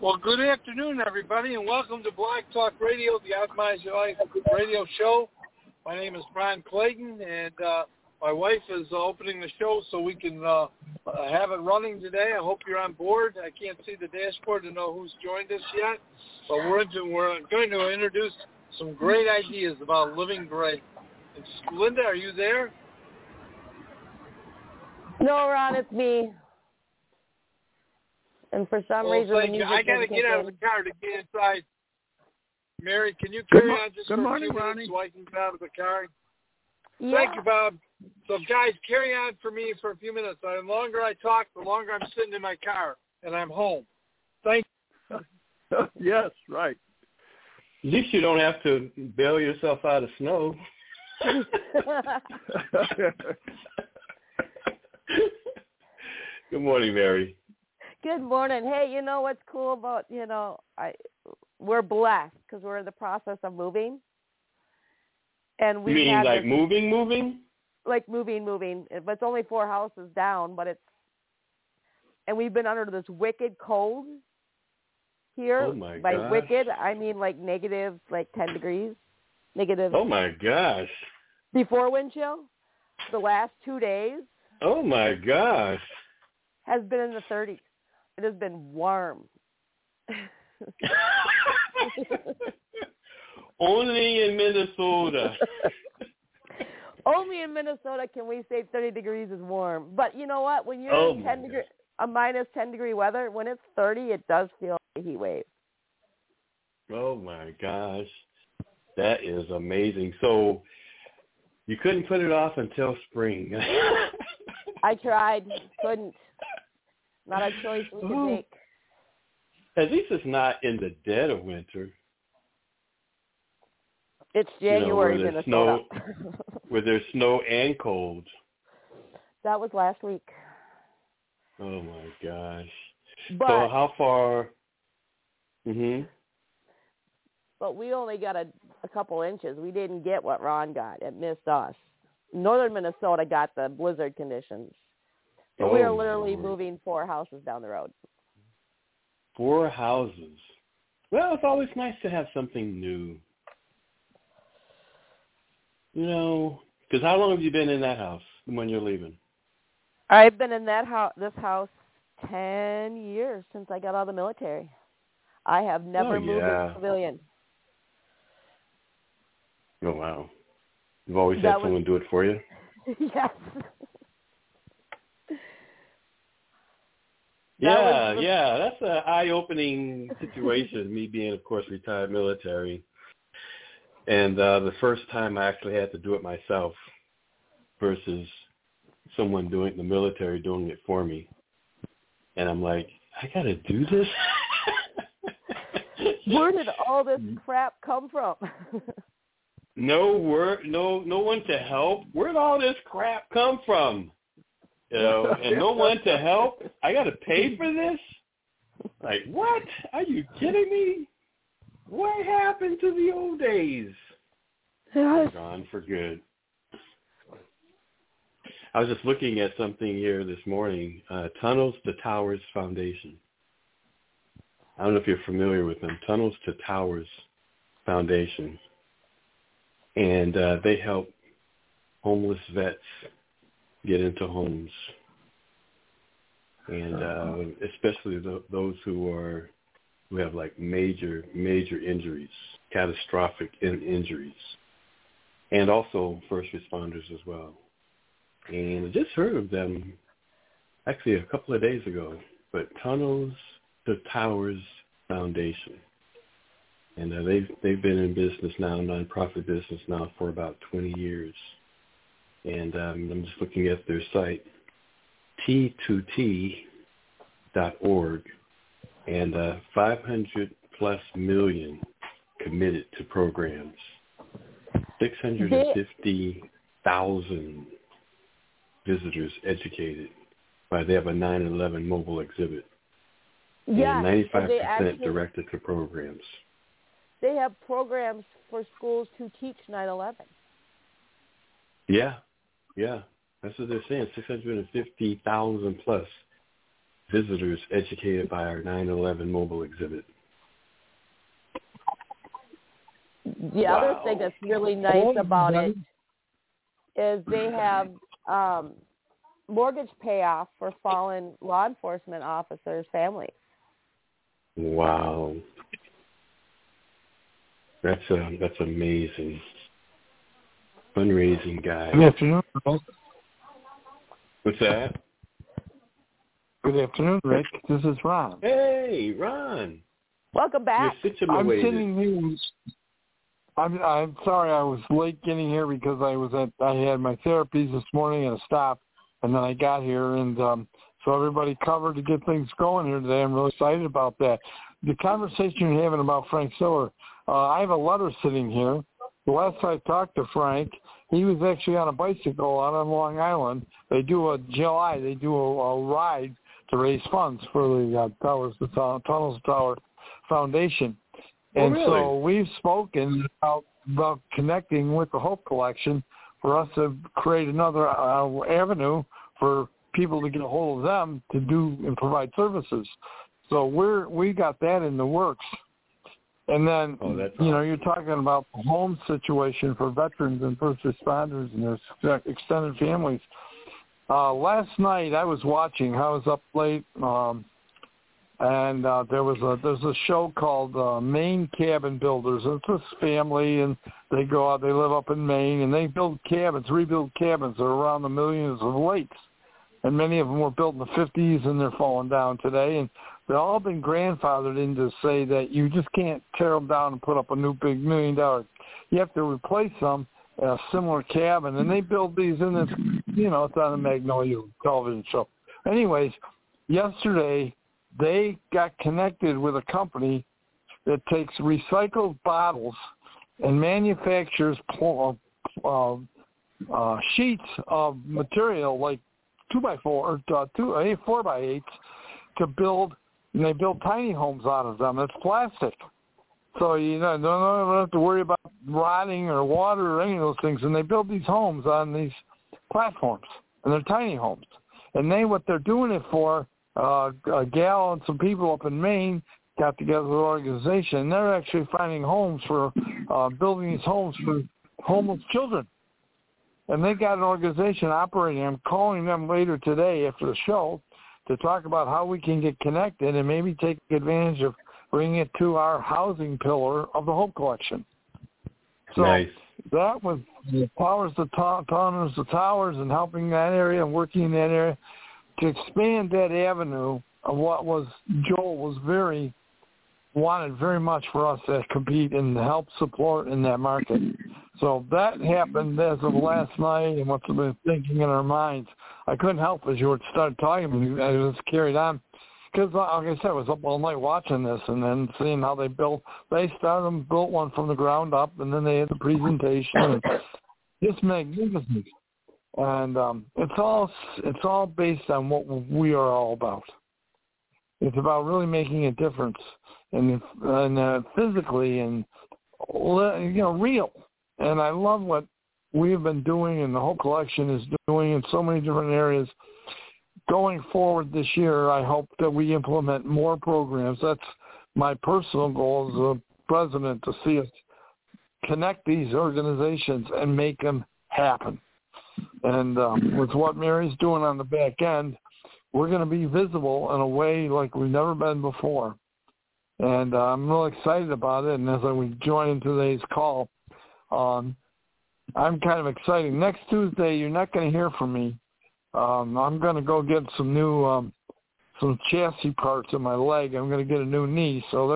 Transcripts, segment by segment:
Well, good afternoon, everybody, and welcome to Black Talk Radio, the Optimize Your Life radio show. My name is Brian Clayton, and my wife is opening the show so we can have it running today. I hope you're on board. I can't see the dashboard to know who's joined us yet, but we're going to introduce some great ideas about living great. It's Linda, are you there? No, Ron, it's me. And for some reason, the music I got to get out of the car to get inside. Mary, can you carry on just for a few minutes so I can get out of the car? Yeah. Thank you, Bob. So, guys, carry on for me for a few minutes. The longer I talk, the longer I'm sitting in my car, and I'm home. Thank you. Yes, right. At least you don't have to bail yourself out of snow. Good morning, Mary. Good morning. Hey, you know what's cool about, we're blessed because we're in the process of moving. And we mean like this, moving? Like moving. But it's only 4 houses down, but and we've been under this wicked cold here. Oh, my gosh. By wicked, I mean like negative, like 10 degrees. Negative. Oh, my gosh. Before wind chill, the last 2 days. Oh, my gosh. Has been in the 30s. It has been warm. Only in Minnesota. Only in Minnesota can we say 30 degrees is warm. But you know what? When you're in a minus 10 degree weather, when it's 30, it does feel like a heat wave. Oh, my gosh. That is amazing. So you couldn't put it off until spring. I tried. Couldn't. Not a choice we can make. At least it's not in the dead of winter. It's January, Minnesota. Where there's snow and cold. That was last week. Oh, my gosh. But, so how far? Mm-hmm. But we only got a couple inches. We didn't get what Ron got. It missed us. Northern Minnesota got the blizzard conditions. So we are literally moving 4 houses down the road. 4 houses. Well, it's always nice to have something new. Because how long have you been in that house when you're leaving? I've been in this house 10 years since I got out of the military. I have never moved as a civilian. Oh, wow. You've always had someone do it for you? Yes. Yeah, that's an eye-opening situation, me being, of course, retired military. And the first time I actually had to do it myself versus someone doing it in the military doing it for me. And I'm like, I got to do this? Where did all this crap come from? No one to help. Where did all this crap come from? And no one to help. I got to pay for this? Like, what? Are you kidding me? What happened to the old days? Gone for good. I was just looking at something here this morning, Tunnels to Towers Foundation. I don't know if you're familiar with them, Tunnels to Towers Foundation. And they help homeless vets get into homes, and especially those who have like major injuries, catastrophic injuries, and also first responders as well. And I just heard of them actually a couple of days ago, but Tunnels to Towers Foundation, and they've been in business now, nonprofit business now for about 20 years. And I'm just looking at their site, t2t.org, and 500+ million committed to programs, 650,000 visitors educated. They have a 9/11 mobile exhibit, and 95% directed to programs. they have programs for schools to teach 9/11. Yeah. That's what they're saying, 650,000 plus visitors educated by our 9/11 mobile exhibit. The other thing that's really nice about it is they have mortgage payoff for fallen law enforcement officers' families. Wow. That's amazing. Fundraising guy. Good afternoon. What's that? Good afternoon, Rick. This is Ron. Hey, Ron. Welcome back. I'm sorry I was late getting here because I had my therapies this morning and a stop, and then I got here, and so everybody covered to get things going here today. I'm really excited about that. The conversation you're having about Frank Siller, I have a letter sitting here. The last I talked to Frank, he was actually on a bicycle out on Long Island. They do a ride to raise funds for the Tunnels to Towers Foundation. And so we've spoken about connecting with the Hope Collection for us to create another avenue for people to get a hold of them to do and provide services. So we got that in the works. And then, you're talking about the home situation for veterans and first responders and their extended families. Last night I was watching. I was up late. And there's a show called Maine Cabin Builders. It's this family, and they go out, they live up in Maine, and they build cabins, rebuild cabins that are around the millions of lakes. And many of them were built in the 50s, and they're falling down today. And they've all been grandfathered in to say that you just can't tear them down and put up a new big $1 million. You have to replace them in a similar cabin. And they build these in this, it's on a Magnolia television show. Anyways, yesterday, they got connected with a company that takes recycled bottles and manufactures sheets of material like 4x8s to build, and they build tiny homes out of them. It's plastic. So you don't have to worry about rotting or water or any of those things. And they build these homes on these platforms, and they're tiny homes. And what they're doing it for, a gal and some people up in Maine got together with an organization, and they're actually finding homes for building these homes for homeless children. And they got an organization operating. I'm calling them later today after the show to talk about how we can get connected and maybe take advantage of bringing it to our housing pillar of the Hope Collection. So nice. That was Tunnels to Towers and helping that area and working in that area to expand that avenue of what Joel wanted very much for us to compete and help support in that market. So that happened as of last night and what's been thinking in our minds. I couldn't help as you started talking, I was carried on. Because like I said, I was up all night watching this and then seeing how they built. They started and built one from the ground up, and then they had the presentation. It's magnificent. And it's all based on what we are all about. It's about really making a difference, and physically and real. And I love what we've been doing, and the whole collection is doing in so many different areas. Going forward this year, I hope that we implement more programs. That's my personal goal as a president, to see us connect these organizations and make them happen. And with what Mary's doing on the back end, we're going to be visible in a way like we've never been before. And I'm really excited about it. And as we join in today's call, I'm kind of excited. Next Tuesday, you're not going to hear from me. I'm going to go get some new some chassis parts in my leg. I'm going to get a new knee. So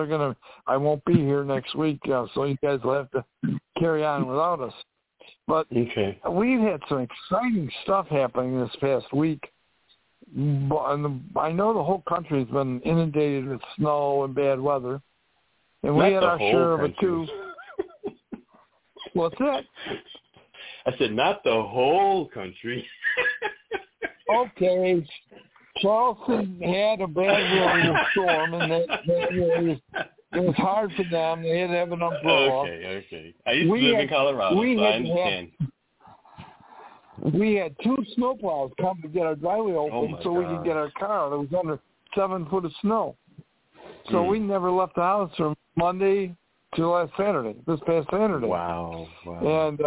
I won't be here next week. So you guys will have to carry on without us. But we've had some exciting stuff happening this past week. I know the whole country has been inundated with snow and bad weather. And we had our share of it, too. What's that? I said, not the whole country. Okay. Charleston had a bad weather storm, and that was It was hard for them. They had to have an umbrella. Okay. I used to live in Colorado, so I understand. We had two snowplows come to get our driveway open we could get our car. There was under 7 foot of snow. So we never left the house from Monday to this past Saturday. Wow. And,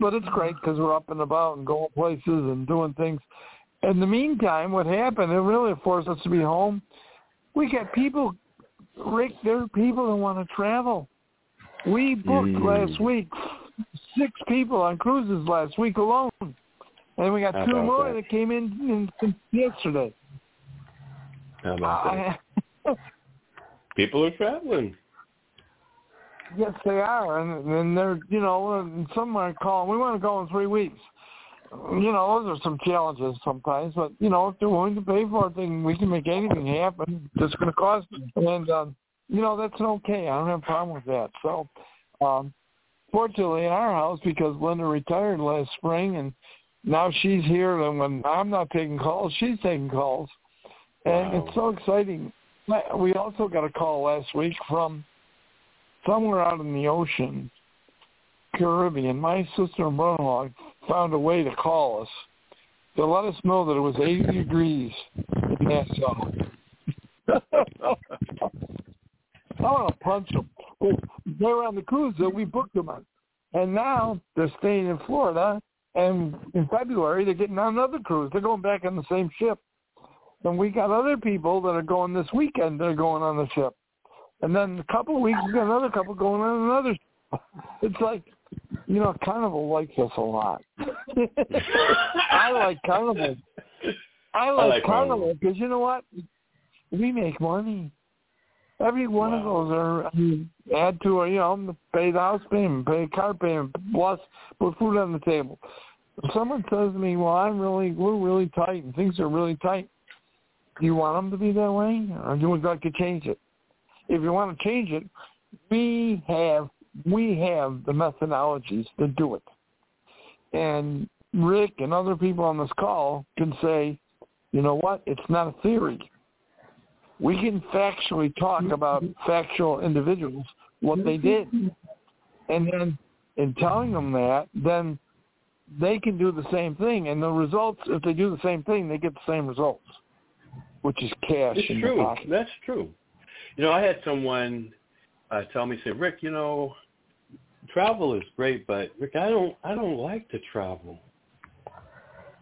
but it's great because we're up and about and going places and doing things. In the meantime, what happened, it really forced us to be home. We got people, Rick, there are people that want to travel. We booked last week 6 people on cruises last week alone. And we got 2 more that came in yesterday. How about that? People are traveling. Yes, they are. And they're, and some are calling, we want to go in 3 weeks. Those are some challenges sometimes. But, if they're willing to pay for it, then we can make anything happen. It's going to cost them. And, that's okay. I don't have a problem with that. So, fortunately, in our house, because Linda retired last spring, and now she's here, and when I'm not taking calls, she's taking calls. And it's so exciting. We also got a call last week from somewhere out in the ocean, Caribbean. My sister and brother-in-law found a way to call us to let us know that it was 80 degrees in Nassau. I want to punch them. They were on the cruise that we booked them on. And now they're staying in Florida. And in February, they're getting on another cruise. They're going back on the same ship. And we got other people that are going this weekend that are going on the ship. And then a couple of weeks, we got another couple going on another ship. It's like, Carnival likes us a lot. I like Carnival. I like Carnival because you know what? We make money. Every one of those add to a, pay the house payment, pay car payment, plus put food on the table. If someone says to me, well, we're really tight and things are really tight, do you want them to be that way or do you like to change it? If you want to change it, we have the methodologies to do it. And Rick and other people on this call can say, you know what, it's not a theory. We can factually talk about factual individuals, what they did. And then in telling them that, then they can do the same thing. And the results, if they do the same thing, they get the same results, which is cash. It's true. That's true. I had someone tell me, say, Rick, travel is great, but Rick, I don't like to travel.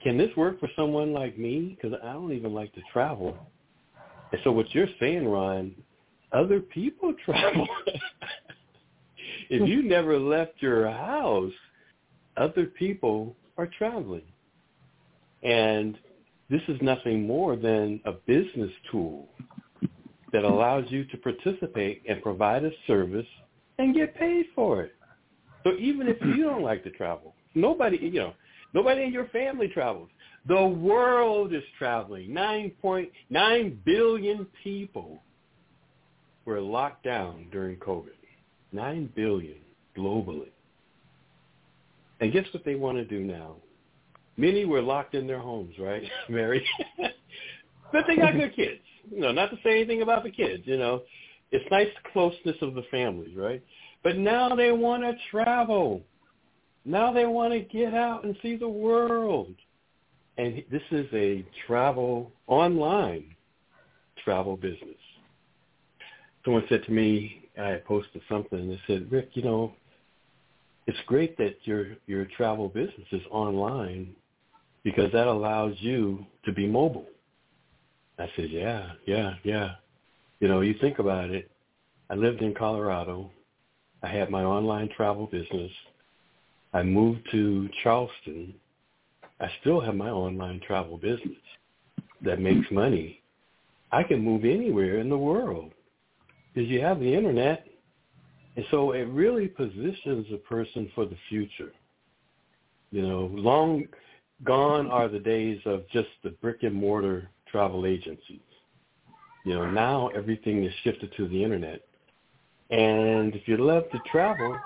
Can this work for someone like me? Because I don't even like to travel. And so what you're saying, Ron, other people travel. If you never left your house, other people are traveling. And this is nothing more than a business tool that allows you to participate and provide a service and get paid for it. So even if you don't like to travel, nobody in your family travels. The world is traveling. 9.9 billion people were locked down during COVID. 9 billion globally. And guess what they want to do now? Many were locked in their homes, right, Mary? But they got good kids. Not to say anything about the kids, It's nice closeness of the families, right? But now they want to travel. Now they want to get out and see the world. And this is a online travel business. Someone said to me, I had posted something, and they said, Rick, it's great that your travel business is online because that allows you to be mobile. I said, yeah. You think about it. I lived in Colorado. I had my online travel business. I moved to Charleston. I still have my online travel business that makes money. I can move anywhere in the world because you have the internet. And so it really positions a person for the future. Long gone are the days of just the brick and mortar travel agencies. Now everything is shifted to the internet. And if you love to travel,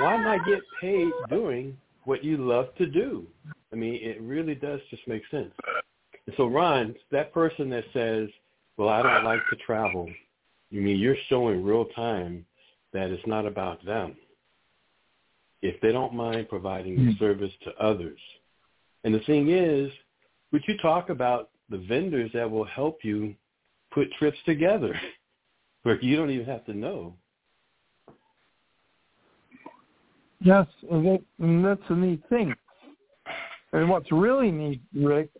why not get paid doing what you love to do? I mean, it really does just make sense. So, Ron, that person that says, well, I don't like to travel, You mean you're showing real time that it's not about them. If they don't mind providing the service to others. And the thing is, would you talk about the vendors that will help you put trips together where you don't even have to know? Yes, and that's a neat thing. And what's really neat, Rick,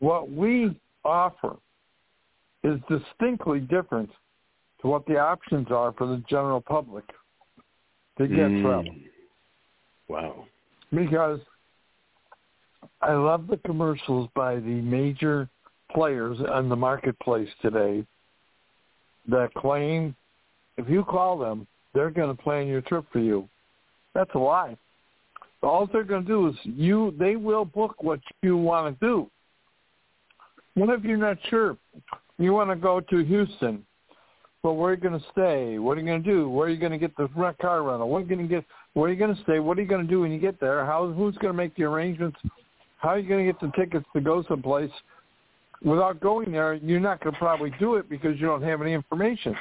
what we offer is distinctly different to what the options are for the general public to get travel. Wow. Because I love the commercials by the major players on the marketplace today that claim if you call them, they're going to plan your trip for you. That's a lie. All they're going to do is they will book what you want to do. What if you're not sure? You want to go to Houston. Well, where are you going to stay? What are you going to do? Where are you going to get the car rental? What are you going to get? Where are you going to stay? What are you going to do when you get there? Who's going to make the arrangements? How are you going to get the tickets to go someplace? Without going there, you're not going to probably do it because you don't have any information.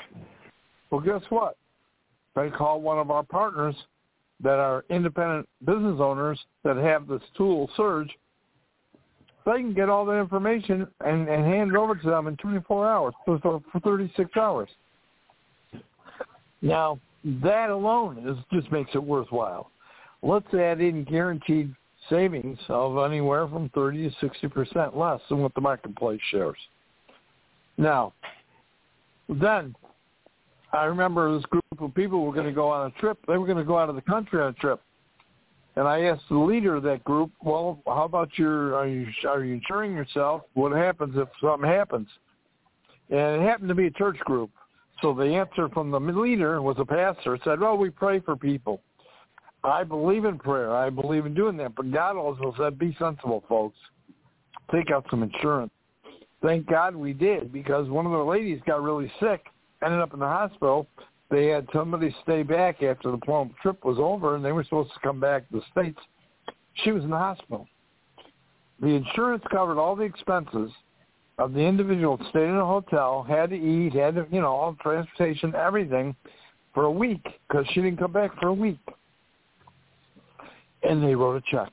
Well, guess what? They call one of our partners that are independent business owners that have this tool, Surge. They can get all that information and hand it over to them in 24 hours, for 36 hours. Now, that alone just makes it worthwhile. Let's add in guaranteed savings of anywhere from 30 to 60% less than what the marketplace shares. Now, then, I remember this group of people were going to go on a trip. They were going to go out of the country on a trip. And I asked the leader of that group, well, how about are you insuring yourself? What happens if something happens? And it happened to be a church group. So the answer from the leader was a pastor, said, well, we pray for people. I believe in prayer. I believe in doing that. But God also said, be sensible, folks. Take out some insurance. Thank God we did, because one of the ladies got really sick, ended up in the hospital. They had somebody stay back after the trip was over, and they were supposed to come back to the States. She was in the hospital. The insurance covered all the expenses of the individual, stayed in a hotel, had to eat, had to, all transportation, everything, for a week, because she didn't come back for a week. And they wrote a check.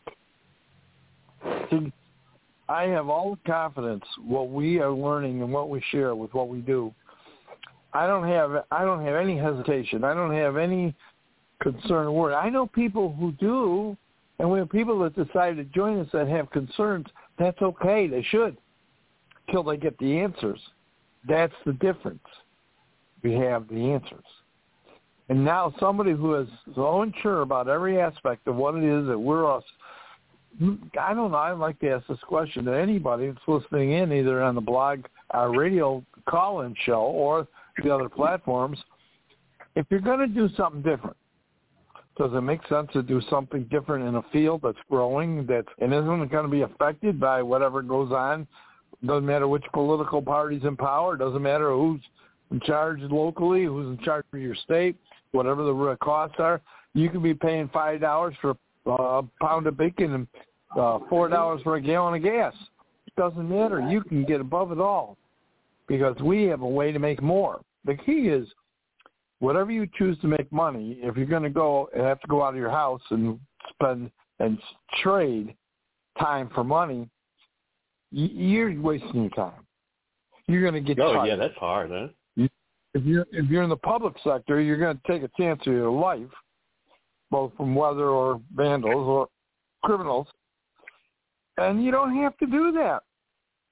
See, I have all the confidence what we are learning and what we share with what we do. I don't have any hesitation. I don't have any concern or worry. I know people who do, and we have people that decide to join us that have concerns. That's okay. They should, till they get the answers. That's the difference. We have the answers. And now somebody who is so unsure about every aspect of what it is that we're us. I don't know. I'd like to ask this question to anybody that's listening in, either on the blog, our radio call-in show, or the other platforms. If you're going to do something different, does it make sense to do something different in a field that's growing and isn't going to be affected by whatever goes on? Doesn't matter which political party's in power. Doesn't matter who's in charge locally, who's in charge of your state, whatever the costs are. You could be paying $5 for a pound of bacon and $4 for a gallon of gas. It doesn't matter. You can get above it all, because we have a way to make more. The key is, whatever you choose to make money, if you're going to go and have to go out of your house and spend and trade time for money, you're wasting your time. You're going to get tired. Oh, yeah, that's hard, huh? If you're in the public sector, you're going to take a chance of your life, both from weather or vandals or criminals, and you don't have to do that.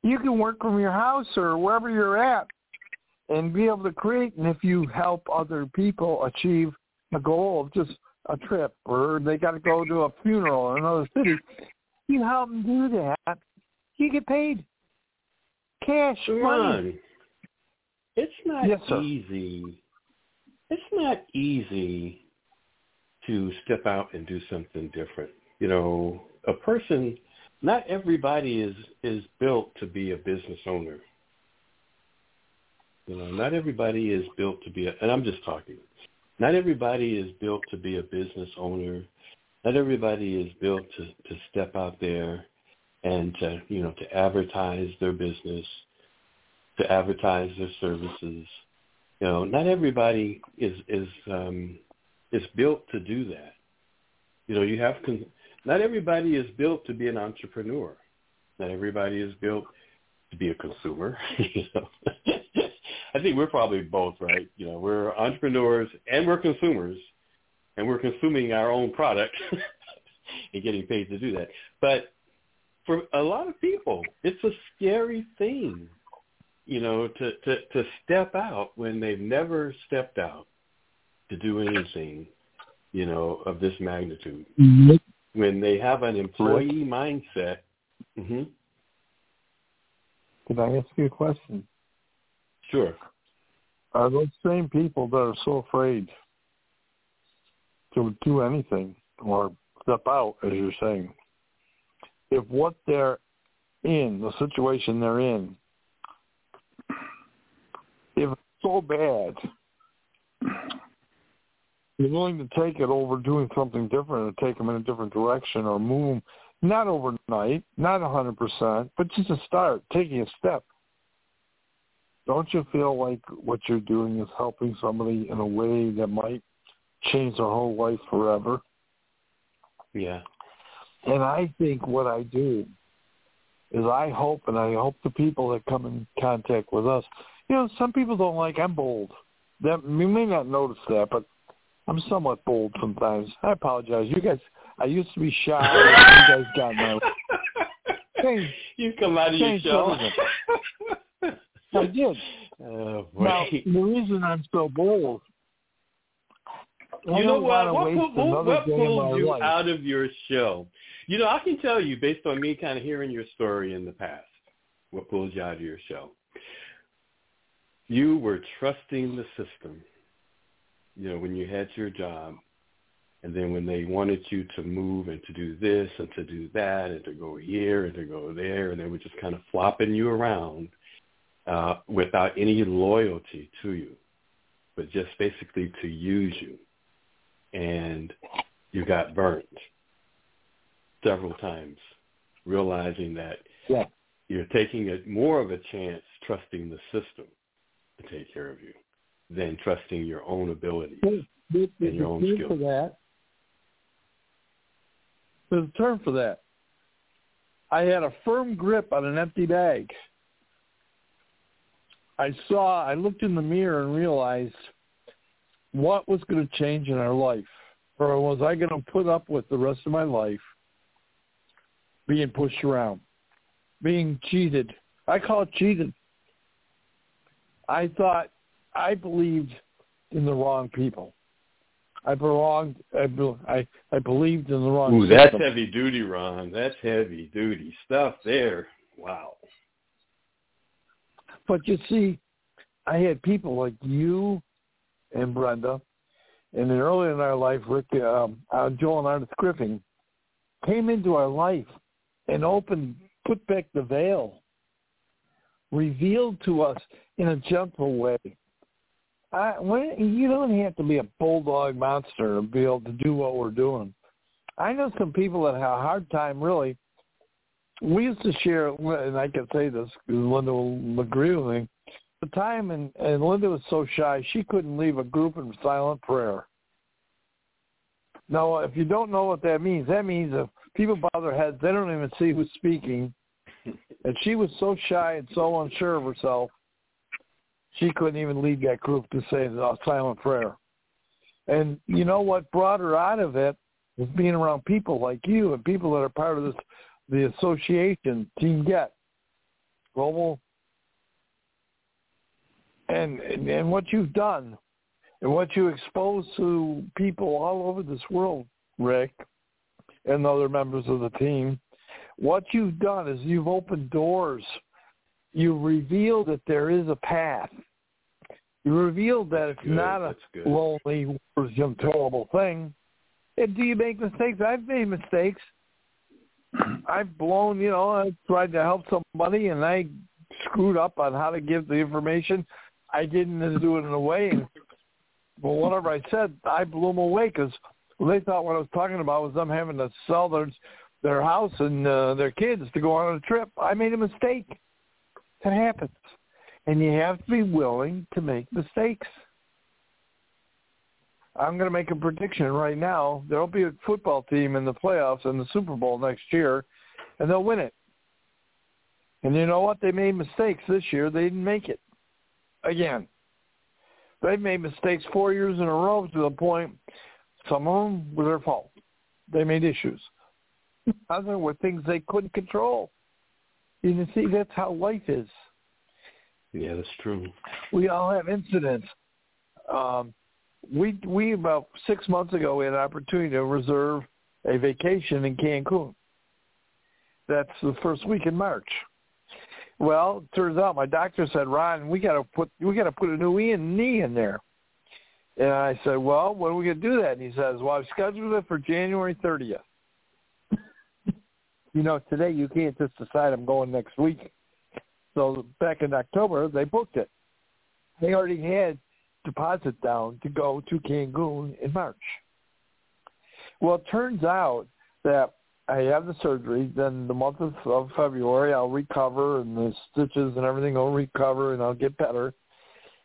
You can work from your house or wherever you're at and be able to create. And if you help other people achieve a goal of just a trip, or they got to go to a funeral in another city, you help them do that, you get paid. Cash money. It's not easy. It's not easy to step out and do something different. A person... Not everybody is built to be a business owner. Not everybody is built to be and I'm just talking. Not everybody is built to be a business owner. Not everybody is built to step out there and to advertise their business, to advertise their services. You know, not everybody is built to do that. You know, you have not everybody is built to be an entrepreneur. Not everybody is built to be a consumer. You know? I think we're probably both, right? You know, we're entrepreneurs and we're consumers, and we're consuming our own product and getting paid to do that. But for a lot of people, it's a scary thing, you know, to step out when they've never stepped out to do anything, you know, of this magnitude. Mm-hmm. When they have an employee mindset. Mm-hmm. Can I ask you a question? Sure. Are those same people that are so afraid to do anything or step out, as you're saying, if what they're in, the situation they're in, if it's so bad, you're willing to take it over doing something different or take them in a different direction or move them, not overnight, not 100%, but just a start, taking a step. Don't you feel like what you're doing is helping somebody in a way that might change their whole life forever? Yeah. And I think what I do is I hope the people that come in contact with us, you know, some people don't like, I'm bold. That, you may not notice that, but I'm somewhat bold sometimes. I apologize. You guys, I used to be shy. You guys got my... Thanks. You come out of your shell. I did. Oh, boy. Now, the reason I'm so bold... You know what? What pulled you out of your shell? You know, I can tell you, based on me kind of hearing your story in the past, what pulled you out of your shell. You were trusting the system, you know, when you had your job, and then when they wanted you to move and to do this and to do that and to go here and to go there, and they were just kind of flopping you around without any loyalty to you, but just basically to use you. And you got burnt several times, realizing that you're taking more of a chance trusting the system to take care of you than trusting your own abilities and your own skills. There's a term for that. I had a firm grip on an empty bag. I looked in the mirror and realized what was going to change in our life, or was I going to put up with the rest of my life being pushed around, being cheated? I call it cheated. I believed in the wrong people. I believed in the wrong people. Ooh, that's heavy duty, Ron. That's heavy duty stuff there. Wow. But you see, I had people like you and Brenda, and then earlier in our life, Rick, Joel and Arnold Griffin came into our life and put back the veil, revealed to us in a gentle way. You don't have to be a bulldog monster to be able to do what we're doing. I know some people that have a hard time, really. We used to share, and I can say this, because Linda will agree with me, time, and Linda was so shy she couldn't leave a group in silent prayer. Now, if you don't know what that means if people bow their heads, they don't even see who's speaking. And she was so shy and so unsure of herself, she couldn't even lead that group to say a silent prayer. And you know what brought her out of it was being around people like you and people that are part of the association, Team Get, Global. And what you've done and what you expose to people all over this world, Rick, and other members of the team, what you've done is you've opened doors. You've revealed that there is a path. You revealed that it's not a lonely, terrible thing. And do you make mistakes? I've made mistakes. I've blown, you know, I tried to help somebody and I screwed up on how to give the information. I didn't do it in a way, but whatever I said, I blew them away because they thought what I was talking about was them having to sell their house and their kids to go on a trip. I made a mistake. That happens. And you have to be willing to make mistakes. I'm going to make a prediction right now. There will be a football team in the playoffs in the Super Bowl next year, and they'll win it. And you know what? They made mistakes this year. They didn't make it again. They've made mistakes 4 years in a row to the point some of them were their fault. They made issues. Other were things they couldn't control. You can see that's how life is. Yeah, that's true. We all have incidents. We about 6 months ago, we had an opportunity to reserve a vacation in Cancun. That's the first week in March. Well, it turns out my doctor said, Ron, we got to put a new knee in there. And I said, well, when are we going to do that? And he says, well, I've scheduled it for January 30th. You know, today you can't just decide I'm going next week. So back in October, they booked it. They already had deposit down to go to Cancun in March. Well, it turns out that I have the surgery, then the month of February I'll recover, and the stitches and everything will recover, and I'll get better.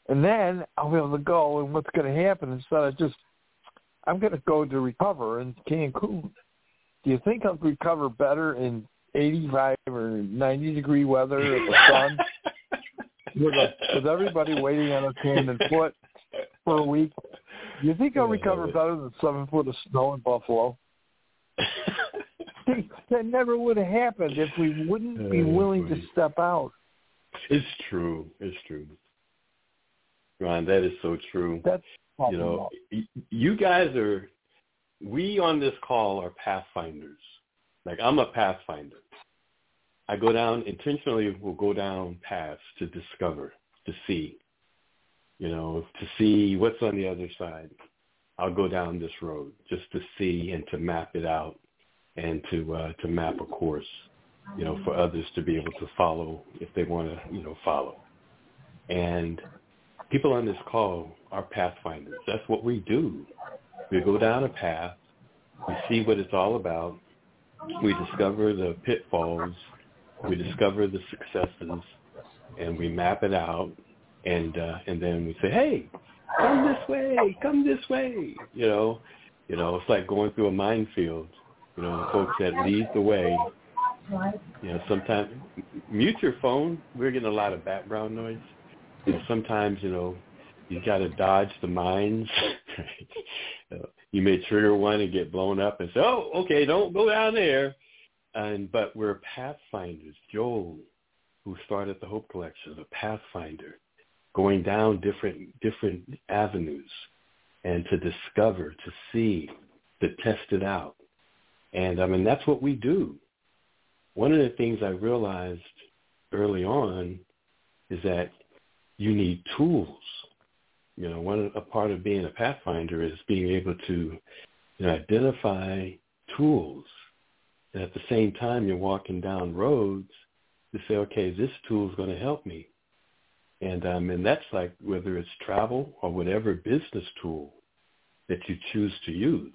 And then I'll be able to go, and what's going to happen instead of just, I'm going to go to recover in Cancun. Do you think I'll recover better in 85 or 90 degree weather in the sun with everybody waiting on us hand and foot for a week? Do you think I'll recover better than 7 foot of snow in Buffalo? That never would have happened if we wouldn't be willing to step out. It's true. It's true. Ron, that is so true. That's you guys are, we on this call are pathfinders. Like, I'm a pathfinder. I go down, intentionally will go down paths to discover, to see, to see what's on the other side. I'll go down this road just to see and to map it out and to map a course, for others to be able to follow if they want to, follow. And people on this call are pathfinders. That's what we do. We go down a path, we see what it's all about, we discover the pitfalls, we discover the successes, and we map it out, and then we say, hey, come this way. It's like going through a minefield. The folks that lead the way, sometimes mute your phone. We're getting a lot of background noise. Sometimes, you got to dodge the mines. You may trigger one and get blown up and say, oh, okay, don't go down there. But we're pathfinders. Joel, who started the Hope Collection, is a pathfinder, going down different avenues and to discover, to see, to test it out. And, that's what we do. One of the things I realized early on is that you need tools. A part of being a pathfinder is being able to identify tools. And at the same time, you're walking down roads to say, okay, this tool is going to help me. And that's like whether it's travel or whatever business tool that you choose to use.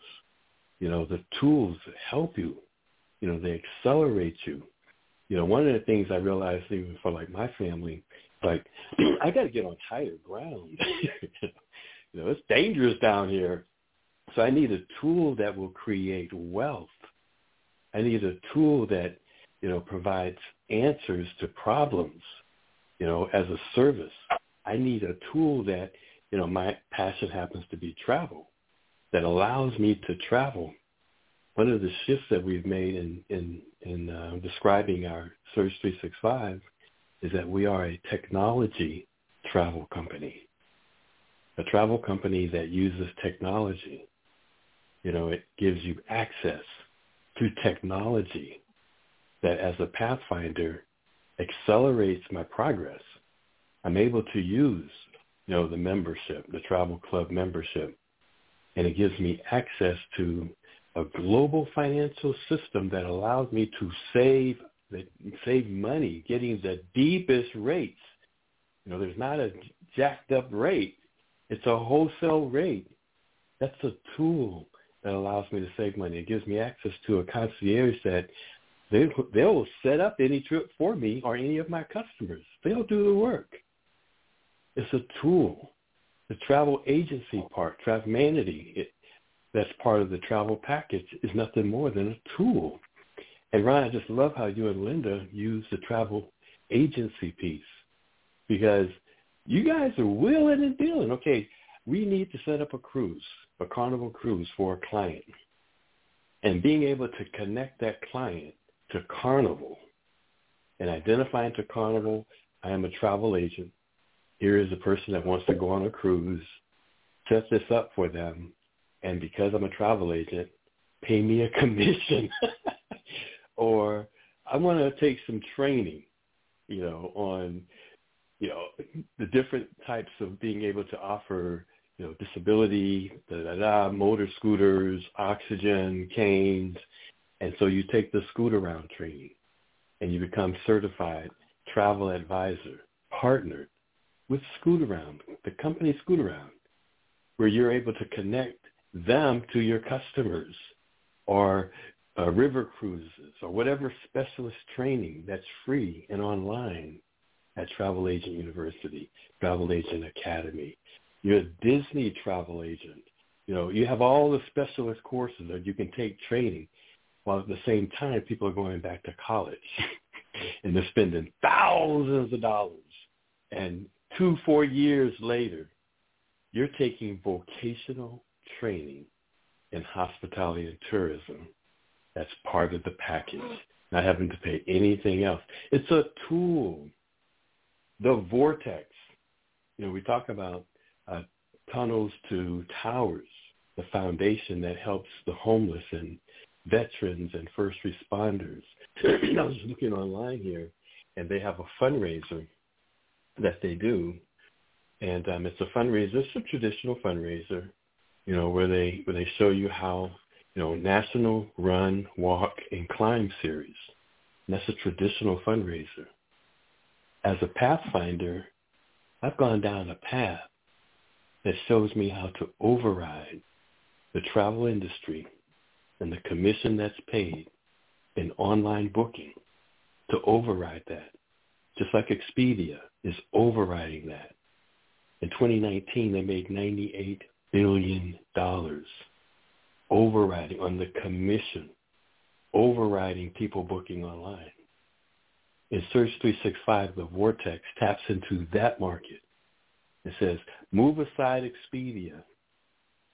The tools help you. They accelerate you. One of the things I realized even for my family, I got to get on higher ground. It's dangerous down here. So I need a tool that will create wealth. I need a tool that, provides answers to problems, as a service. I need a tool that, my passion happens to be travel, that allows me to travel. One of the shifts that we've made in describing our Search 365 is that we are a technology travel company, a travel company that uses technology. It gives you access to technology that, as a pathfinder, accelerates my progress. I'm able to use, the membership, the travel club membership, and it gives me access to a global financial system that allows me to save money, getting the deepest rates. There's not a jacked up rate. It's a wholesale rate. That's a tool that allows me to save money. It gives me access to a concierge that they will set up any trip for me or any of my customers. They'll do the work. It's a tool. The travel agency part, Travmanity, that's part of the travel package, is nothing more than a tool. And Ryan, I just love how you and Linda use the travel agency piece, because you guys are willing and dealing. Okay, we need to set up a cruise, a Carnival cruise for a client. And being able to connect that client to Carnival and identifying to Carnival, I am a travel agent. Here is a person that wants to go on a cruise, set this up for them, and because I'm a travel agent, pay me a commission. Or I want to take some training, on, the different types of being able to offer, disability, motor scooters, oxygen, canes. And so you take the Scoot Around training and you become certified travel advisor, partnered with Scoot Around, the company Scoot Around, where you're able to connect them to your customers, or river cruises, or whatever specialist training that's free and online at Travel Agent University, Travel Agent Academy. You're a Disney travel agent. You have all the specialist courses that you can take training, while at the same time people are going back to college and they're spending thousands of dollars. And 2-4 years later, you're taking vocational training in hospitality and tourism. That's part of the package, not having to pay anything else. It's a tool. The vortex. We talk about Tunnels to Towers, the foundation that helps the homeless and veterans and first responders. I was looking online here, and they have a fundraiser that they do, and it's a fundraiser. It's a traditional fundraiser, where they show you how. National Run, Walk, and Climb series. And that's a traditional fundraiser. As a pathfinder, I've gone down a path that shows me how to override the travel industry and the commission that's paid in online booking, to override that. Just like Expedia is overriding that. In 2019, they made $98 billion. Overriding on the commission, overriding people booking online. In Search 365, the Vortex taps into that market. It says, move aside Expedia.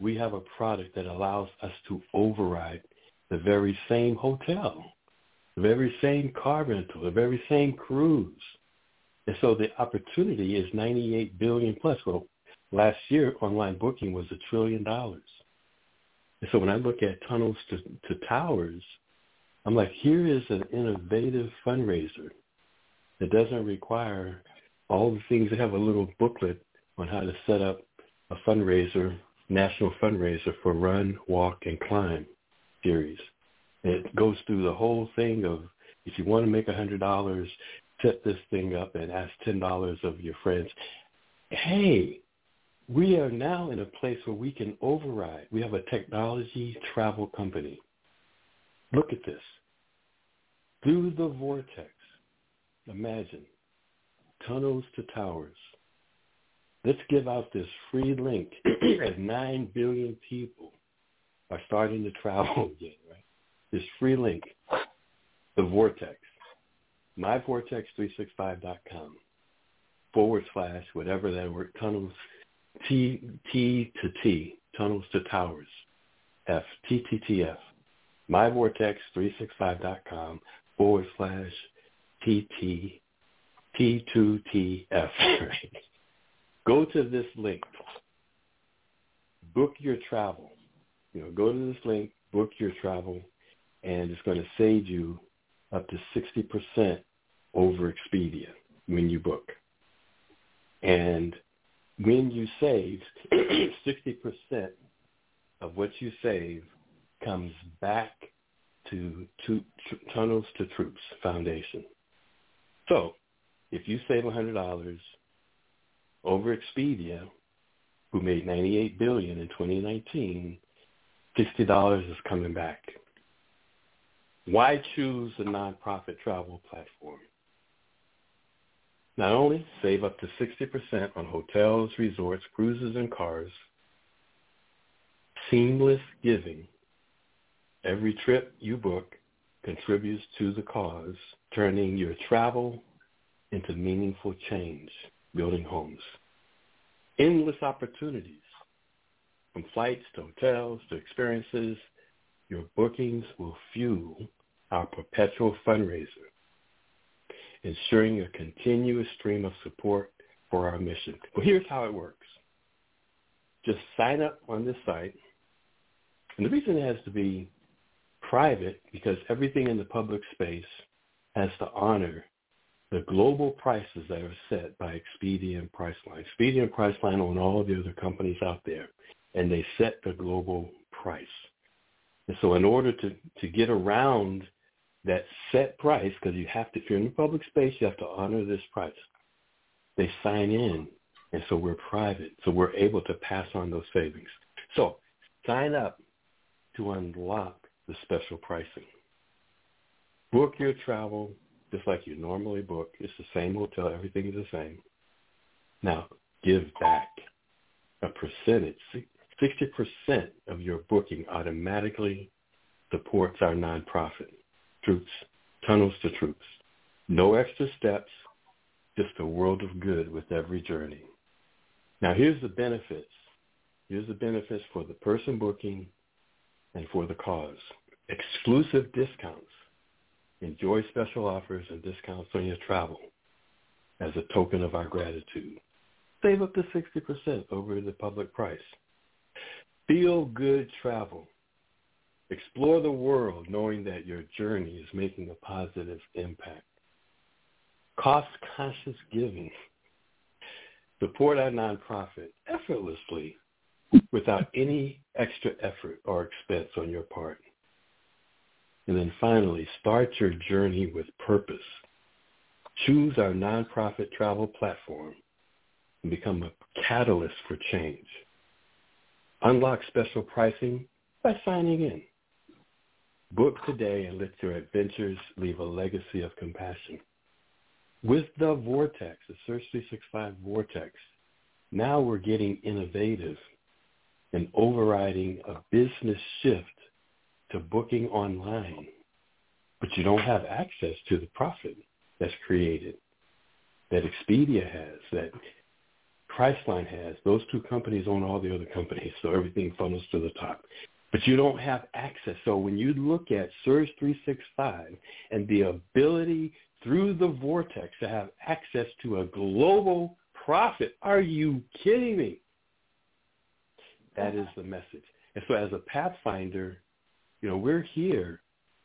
We have a product that allows us to override the very same hotel, the very same car rental, the very same cruise. And so the opportunity is 98 billion plus. Well, last year, online booking was $1 trillion. So when I look at Tunnels to Towers, I'm like, here is an innovative fundraiser that doesn't require all the things. They have a little booklet on how to set up a fundraiser, national fundraiser for Run, Walk, and Climb series. And it goes through the whole thing of, if you want to make $100, set this thing up and ask $10 of your friends. Hey, we are now in a place where we can override. We have a technology travel company. Look at this. Through the vortex, imagine, Tunnels to Towers. Let's give out this free link as 9 billion people are starting to travel again, right? This free link, the vortex, myvortex365.com, / whatever that word, Tunnels, T to T, Tunnels to Towers, F, TTTF, myvortex365.com / T2TF. Go to this link. Book your travel. Go to this link, book your travel, and it's going to save you up to 60% over Expedia when you book. And when you save, 60% of what you save comes back to Tunnels to Troops Foundation. So if you save $100 over Expedia, who made $98 billion in 2019, $60 is coming back. Why choose a nonprofit travel platform? Not only save up to 60% on hotels, resorts, cruises, and cars, seamless giving. Every trip you book contributes to the cause, turning your travel into meaningful change, building homes. Endless opportunities, from flights to hotels to experiences, your bookings will fuel our perpetual fundraiser, ensuring a continuous stream of support for our mission. Well, here's how it works. Just sign up on this site. And the reason it has to be private, because everything in the public space has to honor the global prices that are set by Expedia and Priceline. Expedia and Priceline own all the other companies out there, and they set the global price. And so in order to get around that set price, because you have to, if you're in the public space, you have to honor this price. They sign in, and so we're private, so we're able to pass on those savings. So sign up to unlock the special pricing. Book your travel just like you normally book. It's the same hotel. Everything is the same. Now, give back a percentage. 60% of your booking automatically supports our nonprofit, Troops, Tunnels to Troops. No extra steps, just a world of good with every journey. Now, here's the benefits. Here's the benefits for the person booking and for the cause. Exclusive discounts. Enjoy special offers and discounts on your travel as a token of our gratitude. Save up to 60% over the public price. Feel good travel. Explore the world knowing that your journey is making a positive impact. Cost-conscious giving. Support our nonprofit effortlessly without any extra effort or expense on your part. And then finally, start your journey with purpose. Choose our nonprofit travel platform and become a catalyst for change. Unlock special pricing by signing in. Book today and let your adventures leave a legacy of compassion. With the Vortex, the Search 365 Vortex, now we're getting innovative and overriding a business shift to booking online, but you don't have access to the profit that's created, that Expedia has, that Priceline has. Those two companies own all the other companies, so everything funnels to the top. But you don't have access. So when you look at Surge 365 and the ability through the Vortex to have access to a global profit, are you kidding me? That is the message. And so as a Pathfinder, you know, we're here,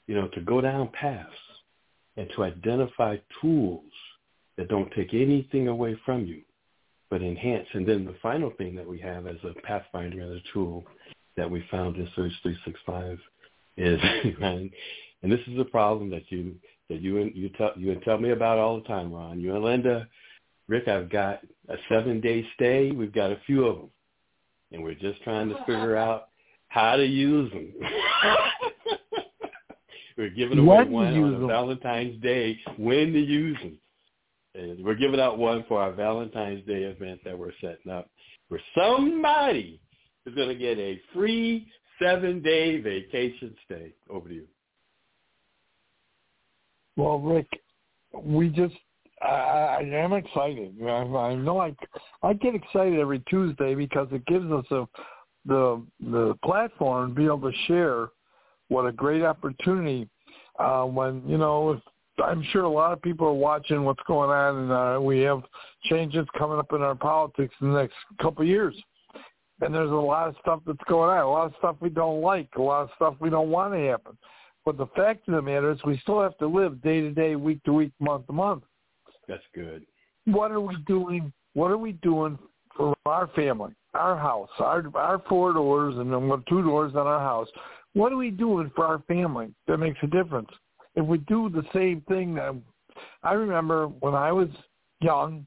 you know, to go down paths and to identify tools that don't take anything away from you, but enhance. And then the final thing that we have as a Pathfinder and a tool that we found in Search 365 is, and this is a problem that you tell me about all the time, Ron. You and Linda, Rick, I've got a 7-day stay. We've got a few of them, and we're just trying to figure out how to use them. We're giving away one on Valentine's Day, when to use them. And we're giving out one for our Valentine's Day event that we're setting up, where somebody is going to get a free 7-day vacation stay. Over to you. Well, Rick, we just, I am excited. I know I get excited every Tuesday because it gives us the platform to be able to share what a great opportunity when, you know, I'm sure a lot of people are watching what's going on, and we have changes coming up in our politics in the next couple of years. And there's a lot of stuff that's going on, a lot of stuff we don't like, a lot of stuff we don't want to happen. But the fact of the matter is we still have to live day to day, week to week, month to month. That's good. What are we doing? What are we doing for our family, our house, our 4 doors and then 2 doors on our house? What are we doing for our family that makes a difference? If we do the same thing, I remember when I was young,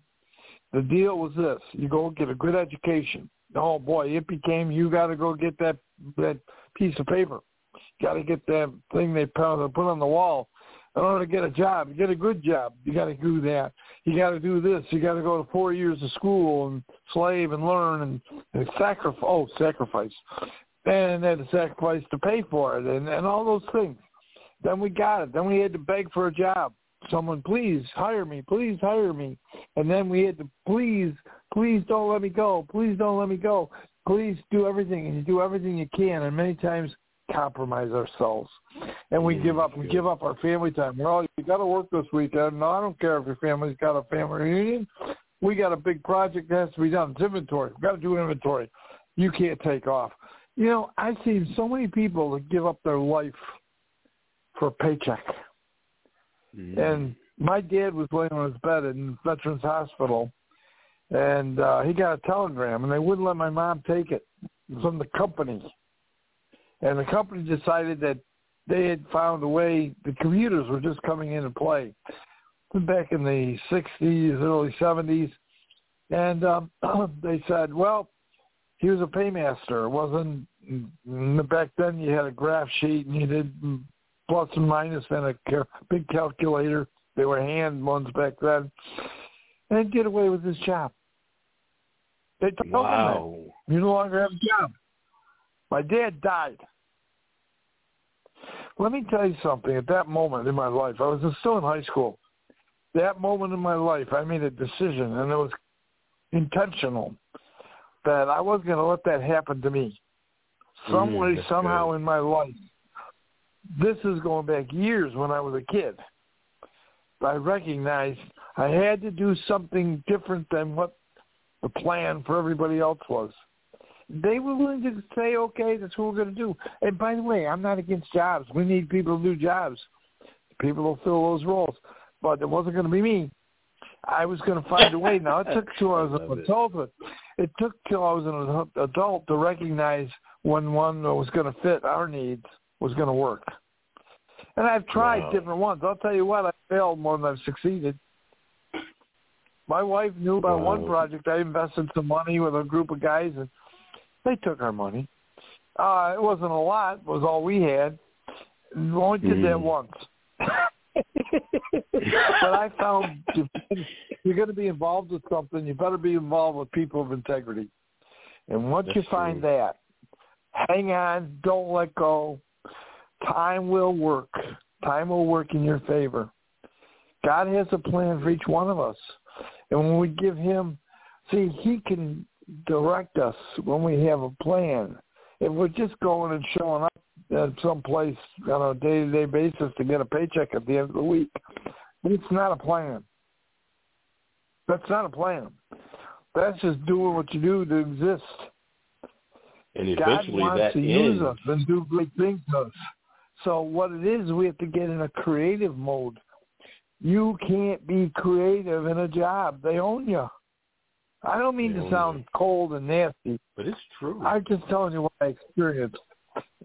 the deal was this. You go get a good education. Oh, boy, it became you got to go get that piece of paper. You got to get that thing they put on the wall in order to get a job. You get a good job. You got to do that. you got to do this. You got to go to 4 years of school and slave and learn and sacrifice. Oh, sacrifice. And had to sacrifice to pay for it and all those things. Then we got it. Then we had to beg for a job. Someone, please hire me. Please hire me. And then we had to, please don't let me go. Please don't let me go. Please do everything, and you do everything you can, and many times compromise ourselves. And we give up. We give up our family time. Well, you got to work this weekend. No, I don't care if your family's got a family reunion. We got a big project that has to be done. It's inventory. We've got to do inventory. You can't take off. You know, I've seen so many people that give up their life for a paycheck. Mm-hmm. And my dad was laying on his bed in Veterans Hospital. And he got a telegram, and they wouldn't let my mom take it from the company. And the company decided that they had found a way. The computers were just coming into play back in the 60s, early 70s. And they said, well, he was a paymaster. It wasn't back then you had a graph sheet, and you did plus and minus and a big calculator. They were hand ones back then. And get away with his job. They told him that. You no longer have a job. My dad died. Let me tell you something. At that moment in my life, I was still in high school. That moment in my life, I made a decision, and it was intentional, that I wasn't going to let that happen to me. Some way, somehow in my life. This is going back years when I was a kid. I recognized I had to do something different than what the plan for everybody else was. They were willing to say, okay, that's what we're going to do. And by the way, I'm not against jobs. We need people to do jobs. People will fill those roles. But it wasn't going to be me. I was going to find a way. Now, it took till I was an adult. It took till I was an adult to recognize when one that was going to fit our needs was going to work. And I've tried different ones. I'll tell you what, I failed more than I've succeeded. My wife knew about one project. I invested some money with a group of guys, and they took our money. It wasn't a lot. It was all we had. We only did that once. But I found you're going to be involved with something, you better be involved with people of integrity. And once you find that, hang on, don't let go. Time will work. Time will work in your favor. God has a plan for each one of us. And when we give him, see, he can direct us when we have a plan. If we're just going and showing up at some place on a day-to-day basis to get a paycheck at the end of the week, it's not a plan. That's not a plan. That's just doing what you do to exist. And eventually God wants that to use us and do great things to us. So what it is, we have to get in a creative mode. You can't be creative in a job. They own you. I don't mean to sound cold and nasty. But it's true. I'm just telling you what I experienced.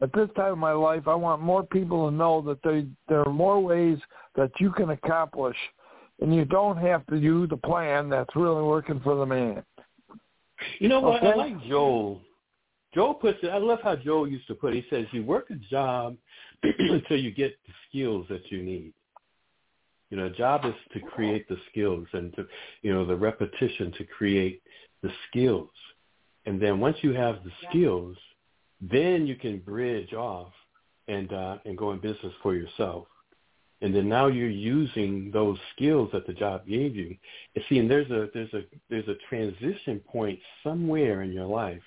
At this time of my life, I want more people to know that there are more ways that you can accomplish, and you don't have to do the plan that's really working for the man. You know what? I like Joel. Joel puts it, I love how Joel used to put it. He says, you work a job until you get the skills that you need. You know, a job is to create the skills and to, you know, the repetition to create the skills. And then once you have the skills, then you can bridge off and go in business for yourself. And then now you're using those skills that the job gave you. And see, and there's a transition point somewhere in your life.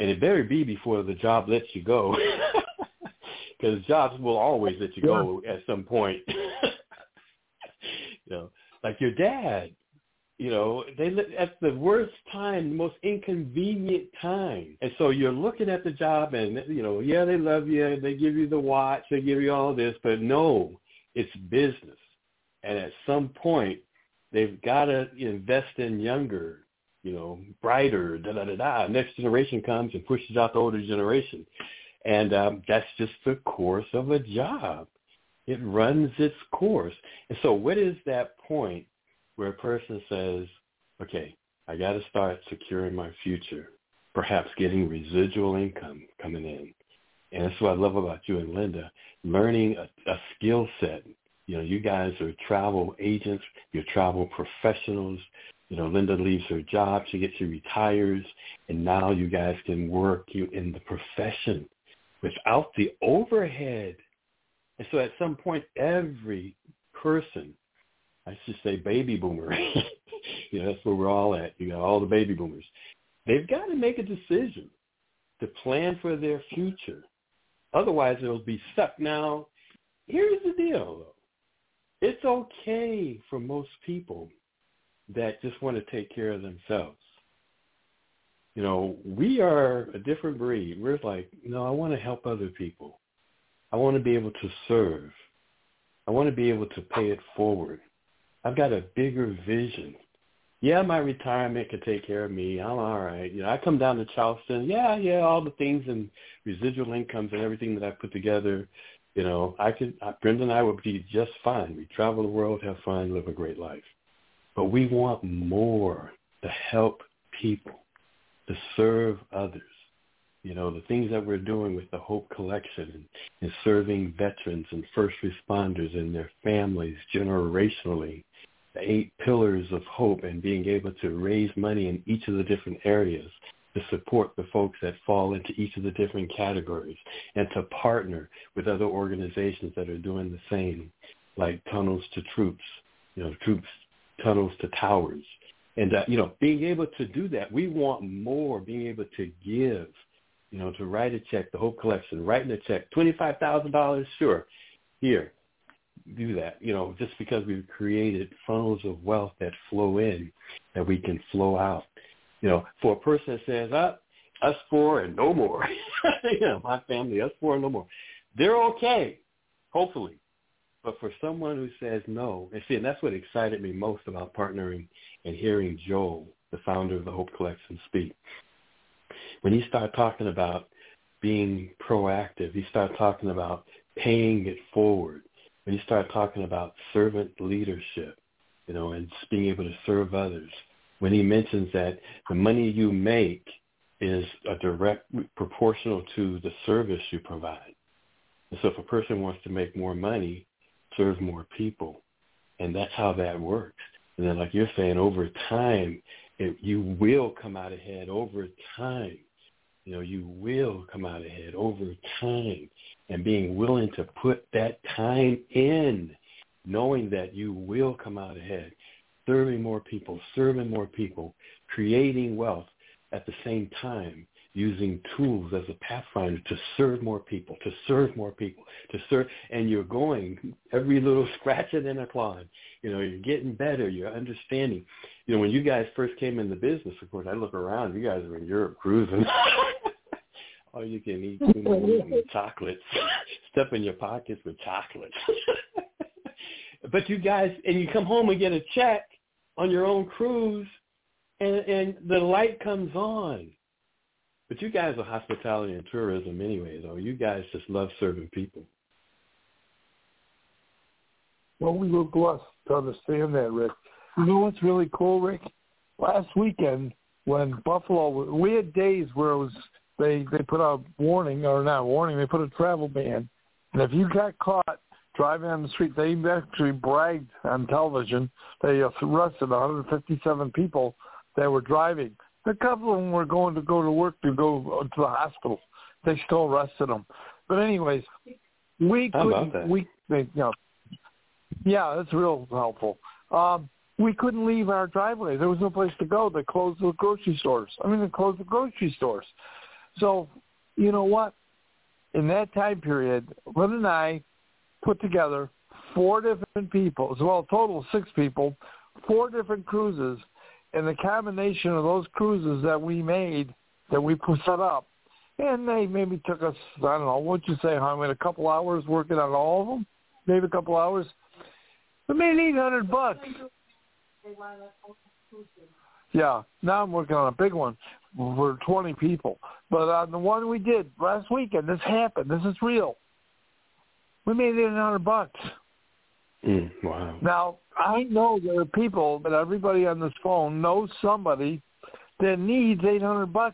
And it better be before the job lets you go, because jobs will always let you go at some point. You know, like your dad, you know, they let at the worst time, most inconvenient time. And so you're looking at the job and, you know, yeah, they love you. They give you the watch. They give you all this. But no, it's business. And at some point, they've got to invest in younger, you know, brighter, Next generation comes and pushes out the older generation. And that's just the course of a job. It runs its course. And so what is that point where a person says, okay, I got to start securing my future, perhaps getting residual income coming in. And that's what I love about you and Linda, learning a skill set You know, you guys are travel agents, you're travel professionals. You know, Linda leaves her job, she gets, she retires, and now you guys can work you in the profession without the overhead. And so at some point, every person, I should say baby boomer, you know, that's where we're all at. You got all the baby boomers. They've got to make a decision to plan for their future. Otherwise, they'll be stuck. Now, here's the deal, though. It's okay for most people that just want to take care of themselves. You know, we are a different breed. We're like, no, I want to help other people. I want to be able to serve. I want to be able to pay it forward. I've got a bigger vision. Yeah, my retirement can take care of me. I'm all right. You know, I come down to Charleston. Yeah, all the things and residual incomes and everything that I put together, you know, Brenda and I would be just fine. We travel the world, have fun, live a great life. But we want more to help people, to serve others. You know, the things that we're doing with the Hope Collection and serving veterans and first responders and their families generationally, the 8 pillars of hope and being able to raise money in each of the different areas to support the folks that fall into each of the different categories and to partner with other organizations that are doing the same, like Tunnels to Troops, you know, Troops, Tunnels to Towers. And, you know, being able to do that, we want more, being able to give. You know, to write a check, the Hope Collection, writing a check, $25,000, sure, here, do that. You know, just because we've created funnels of wealth that flow in, that we can flow out. You know, for a person that says, us four and no more, you know, my family, us four and no more, they're okay, hopefully. But for someone who says no, and that's what excited me most about partnering and hearing Joel, the founder of the Hope Collection, speak. When he started talking about being proactive, he started talking about paying it forward. When he started talking about servant leadership, you know, and being able to serve others. When he mentions that the money you make is a direct proportional to the service you provide. And so if a person wants to make more money, serve more people. And that's how that works. And then like you're saying, over time, you will come out ahead over time. You know, you will come out ahead over time. And being willing to put that time in, knowing that you will come out ahead, serving more people, creating wealth at the same time, using tools as a pathfinder to serve more people. And you're going every little scratching and a clawing. You know, you're getting better. You're understanding. You know, when you guys first came in the business, of course, I look around. You guys were in Europe cruising. All you can eat and chocolates. Stuff in your pockets with chocolates. But you guys, and you come home and get a check on your own cruise, and the light comes on. But you guys are hospitality and tourism anyway, though. You guys just love serving people. Well, we were blessed to understand that, Rick. You know what's really cool, Rick? Last weekend when Buffalo, we had days where it was they put out they put a travel ban. And if you got caught driving on the street, they actually bragged on television. They arrested 157 people that were driving. A couple of them were going to go to work to go to the hospital. They still arrested them. But anyways, yeah, that's real helpful. We couldn't leave our driveway. There was no place to go. They closed the grocery stores. So, you know what? In that time period, Lynn and I put together 4 different people, well, a total of 6 people, 4 different cruises. And the combination of those cruises that we made, that we set up, and they maybe took us, I don't know, what'd you say, Hon? We had a couple hours working on all of them, maybe a couple hours. We made $800. Yeah, now I'm working on a big one for 20 people. But on the one we did last weekend, this happened. This is real. We made $800. Wow. Now, I know there are people, but everybody on this phone knows somebody that needs $800.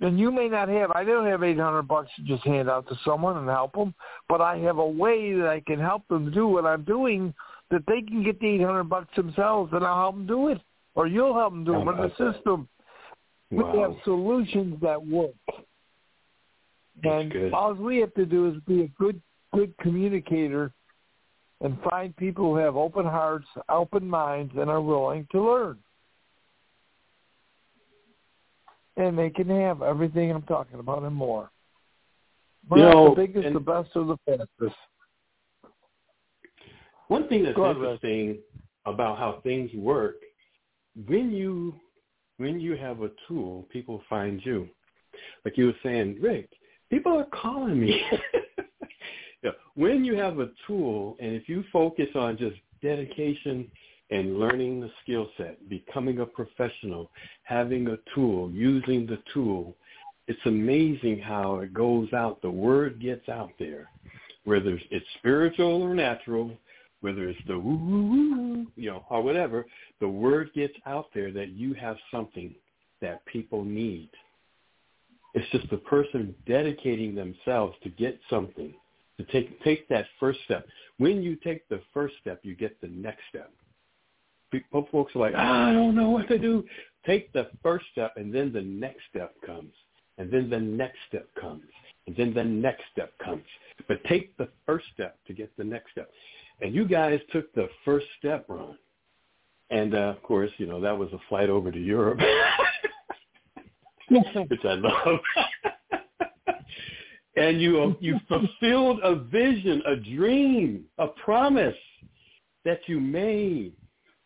then you may not have, I don't have $800 to just hand out to someone and help them, but I have a way that I can help them do what I'm doing that they can get the $800 themselves, and I'll help them do it, or you'll help them do it in the system. Wow. We have solutions that work. And all we have to do is be a good communicator and find people who have open hearts, open minds, and are willing to learn. And they can have everything I'm talking about and more. But the biggest, the best, or the fastest. One thing that's interesting about how things work, when you have a tool, people find you. Like you were saying, Rick, people are calling me. When you have a tool, and if you focus on just dedication and learning the skill set, becoming a professional, having a tool, using the tool, it's amazing how it goes out. The word gets out there, whether it's spiritual or natural, whether it's the woo-woo-woo, or whatever, the word gets out there that you have something that people need. It's just the person dedicating themselves to get something, to take that first step. When you take the first step, you get the next step. Folks are like, I don't know what to do. Take the first step, and then the next step comes, and then the next step comes, and then the next step comes. But take the first step to get the next step. And you guys took the first step, Ron. And, of course, that was a flight over to Europe. Which I love. And you fulfilled a vision, a dream, a promise that you made.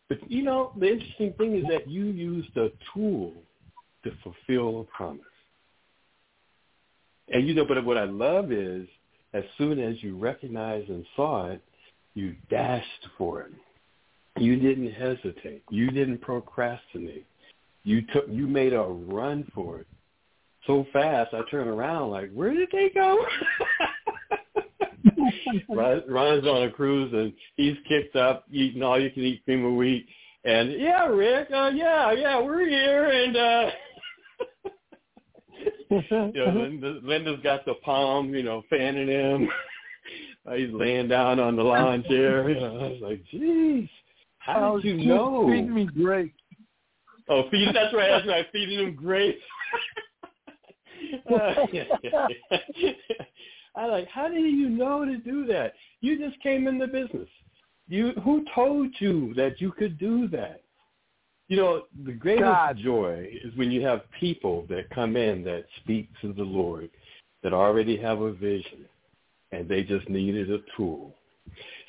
But, the interesting thing is that you used a tool to fulfill a promise. And, but what I love is as soon as you recognized and saw it, you dashed for it. You didn't hesitate. You didn't procrastinate. You made a run for it so fast. I turn around like, where did they go? Ron's on a cruise and he's kicked up eating all you can eat cream of wheat. And Rick, we're here. And Linda's got the palm, fanning him. He's laying down on the lawn chair. I was like, geez, how did you know? Feeding me grapes. Oh, that's right. Feeding him grapes. I like, how did you know to do that? You just came in the business. Who told you that you could do that? The greatest joy is when you have people that come in that speak to the Lord, that already have a vision, and they just needed a tool.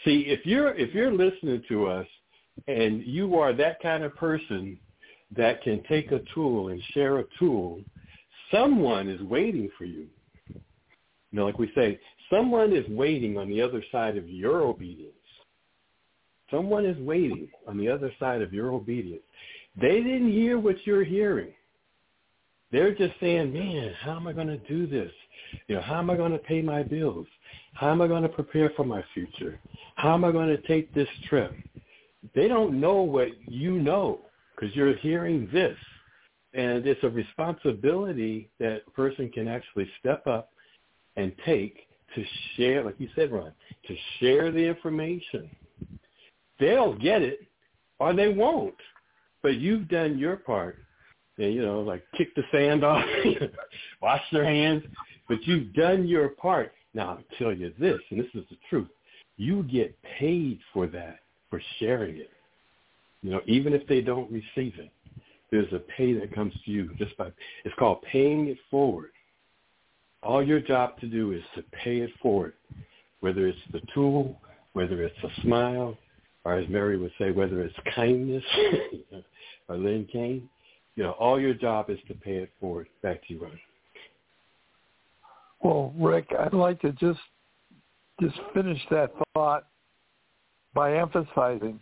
See, if you're listening to us and you are that kind of person that can take a tool and share a tool, someone is waiting for you. Like we say, someone is waiting on the other side of your obedience. Someone is waiting on the other side of your obedience. They didn't hear what you're hearing. They're just saying, man, how am I going to do this? How am I going to pay my bills? How am I going to prepare for my future? How am I going to take this trip? They don't know what you know because you're hearing this. And it's a responsibility that a person can actually step up and take to share, like you said, Ron, to share the information. They'll get it or they won't. But you've done your part. And, like kick the sand off, wash their hands. But you've done your part. Now, I'll tell you this, and this is the truth. You get paid for that, for sharing it. Even if they don't receive it, there's a pay that comes to you just by, it's called paying it forward. All your job to do is to pay it forward, whether it's the tool, whether it's a smile, or as Mary would say, whether it's kindness, or Lynn Kane. All your job is to pay it forward. Back to you, Ron. Well, Rick, I'd like to just finish that thought by emphasizing,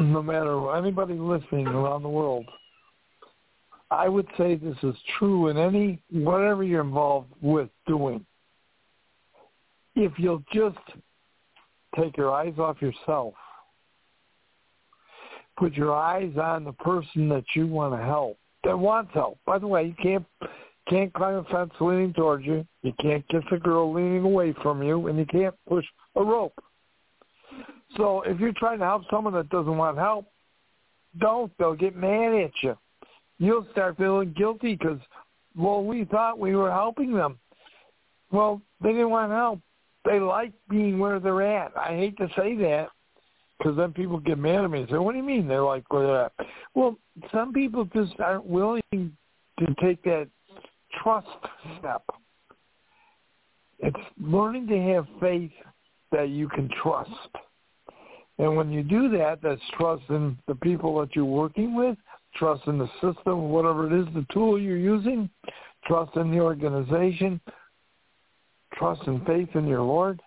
no matter anybody listening around the world, I would say this is true in whatever you're involved with doing. If you'll just take your eyes off yourself, put your eyes on the person that you want to help, that wants help. By the way, you can't can't climb a fence leaning towards you. You can't kiss a girl leaning away from you, and you can't push a rope. So if you're trying to help someone that doesn't want help, don't. They'll get mad at you. You'll start feeling guilty because, well, we thought we were helping them. Well, they didn't want help. They like being where they're at. I hate to say that because then people get mad at me and say, what do you mean they like where they're at? Well, some people just aren't willing to take that trust step. It's learning to have faith that you can trust. And when you do that, that's trust in the people that you're working with, trust in the system, whatever it is, the tool you're using, trust in the organization, trust and faith in your Lord.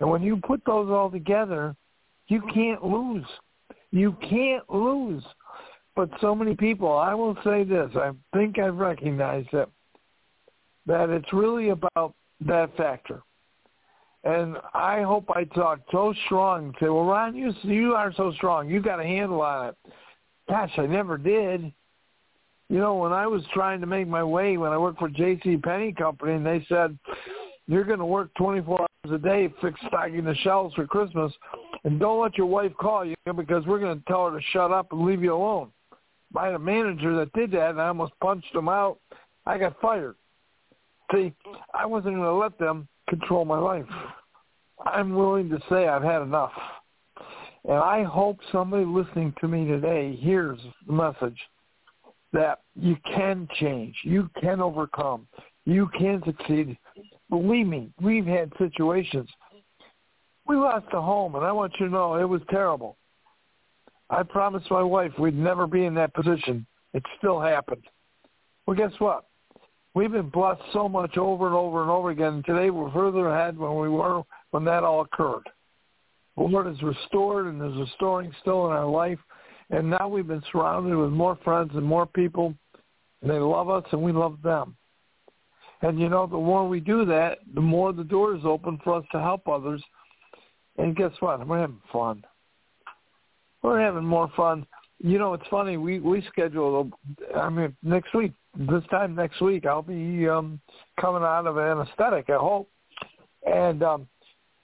And when you put those all together, you can't lose. You can't lose. But so many people, I will say this, I think I've recognized that it's really about that factor. And I hope I talk so strong and say, well, Ron, you are so strong. You got a handle on it. Gosh, I never did. You know, when I was trying to make my way, when I worked for JCPenney Company, and they said, you're going to work 24 hours a day stocking the shelves for Christmas, and don't let your wife call you because we're going to tell her to shut up and leave you alone. I had a manager that did that, and I almost punched him out. I got fired. See, I wasn't going to let them control my life. I'm willing to say I've had enough. And I hope somebody listening to me today hears the message that you can change, you can overcome, you can succeed. Believe me, we've had situations. We lost a home, and I want you to know it was terrible. I promised my wife we'd never be in that position. It still happened. Well, guess what? We've been blessed so much over and over and over again. And today we're further ahead when that all occurred. The Lord has restored and is restoring still in our life. And now we've been surrounded with more friends and more people, and they love us and we love them. And, you know, the more we do that, the more the door is open for us to help others. And guess what? We're having fun. We're having more fun. You know, it's funny. We scheduled, next week, this time next week, I'll be coming out of anesthetic, I hope. And,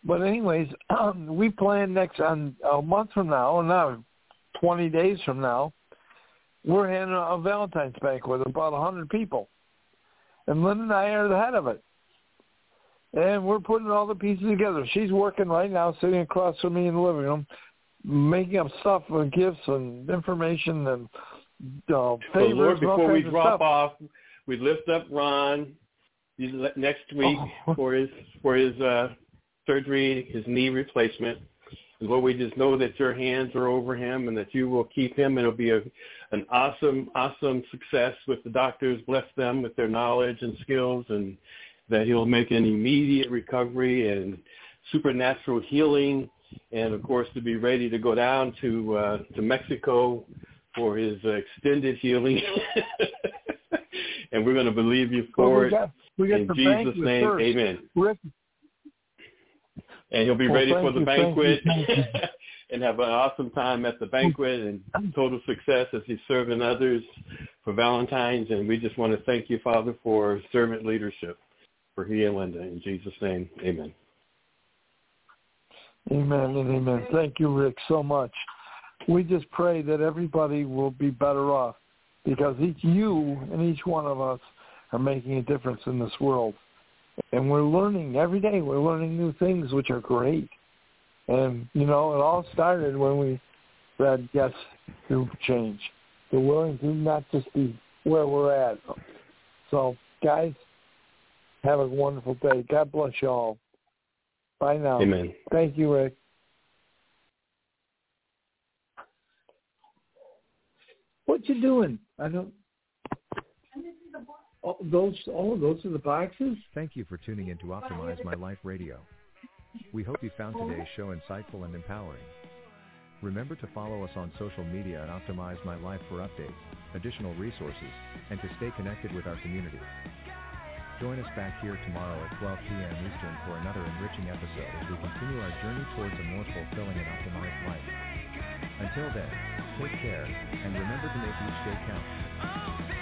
but anyways, we plan next, on a month from now, and now 20 days from now, we're having a Valentine's banquet with about 100 people. And Lynn and I are the head of it. And we're putting all the pieces together. She's working right now, sitting across from me in the living room, making up stuff and gifts and information and favors. Lord, before we drop off, we lift up Ron next week for his surgery, his knee replacement. And Lord, we just know that your hands are over him and that you will keep him. It'll be an awesome, awesome success with the doctors. Bless them with their knowledge and skills, and that he'll make an immediate recovery and supernatural healing. And, of course, to be ready to go down to Mexico for his extended healing. And we're going to believe you for in Jesus' name, first. Amen. And he'll be ready for the banquet and have an awesome time at the banquet and total success as he's serving others for Valentine's. And we just want to thank you, Father, for servant leadership for he and Linda. In Jesus' name, amen. Amen and amen. Thank you, Rick, so much. We just pray that everybody will be better off because you and each one of us are making a difference in this world. And we're learning every day. We're learning new things, which are great. And, you know, it all started when we said, yes, to change. We're willing to not just be where we're at. So, guys, have a wonderful day. God bless you all. Bye now. Amen. Thank you, Rick. What you doing? I don't. Those are the boxes? Thank you for tuning in to Optimize My Life Radio. We hope you found today's show insightful and empowering. Remember to follow us on social media at Optimize My Life for updates, additional resources, and to stay connected with our community. Join us back here tomorrow at 12 p.m. Eastern for another enriching episode as we continue our journey towards a more fulfilling and optimized life. Until then, take care, and remember to make each day count.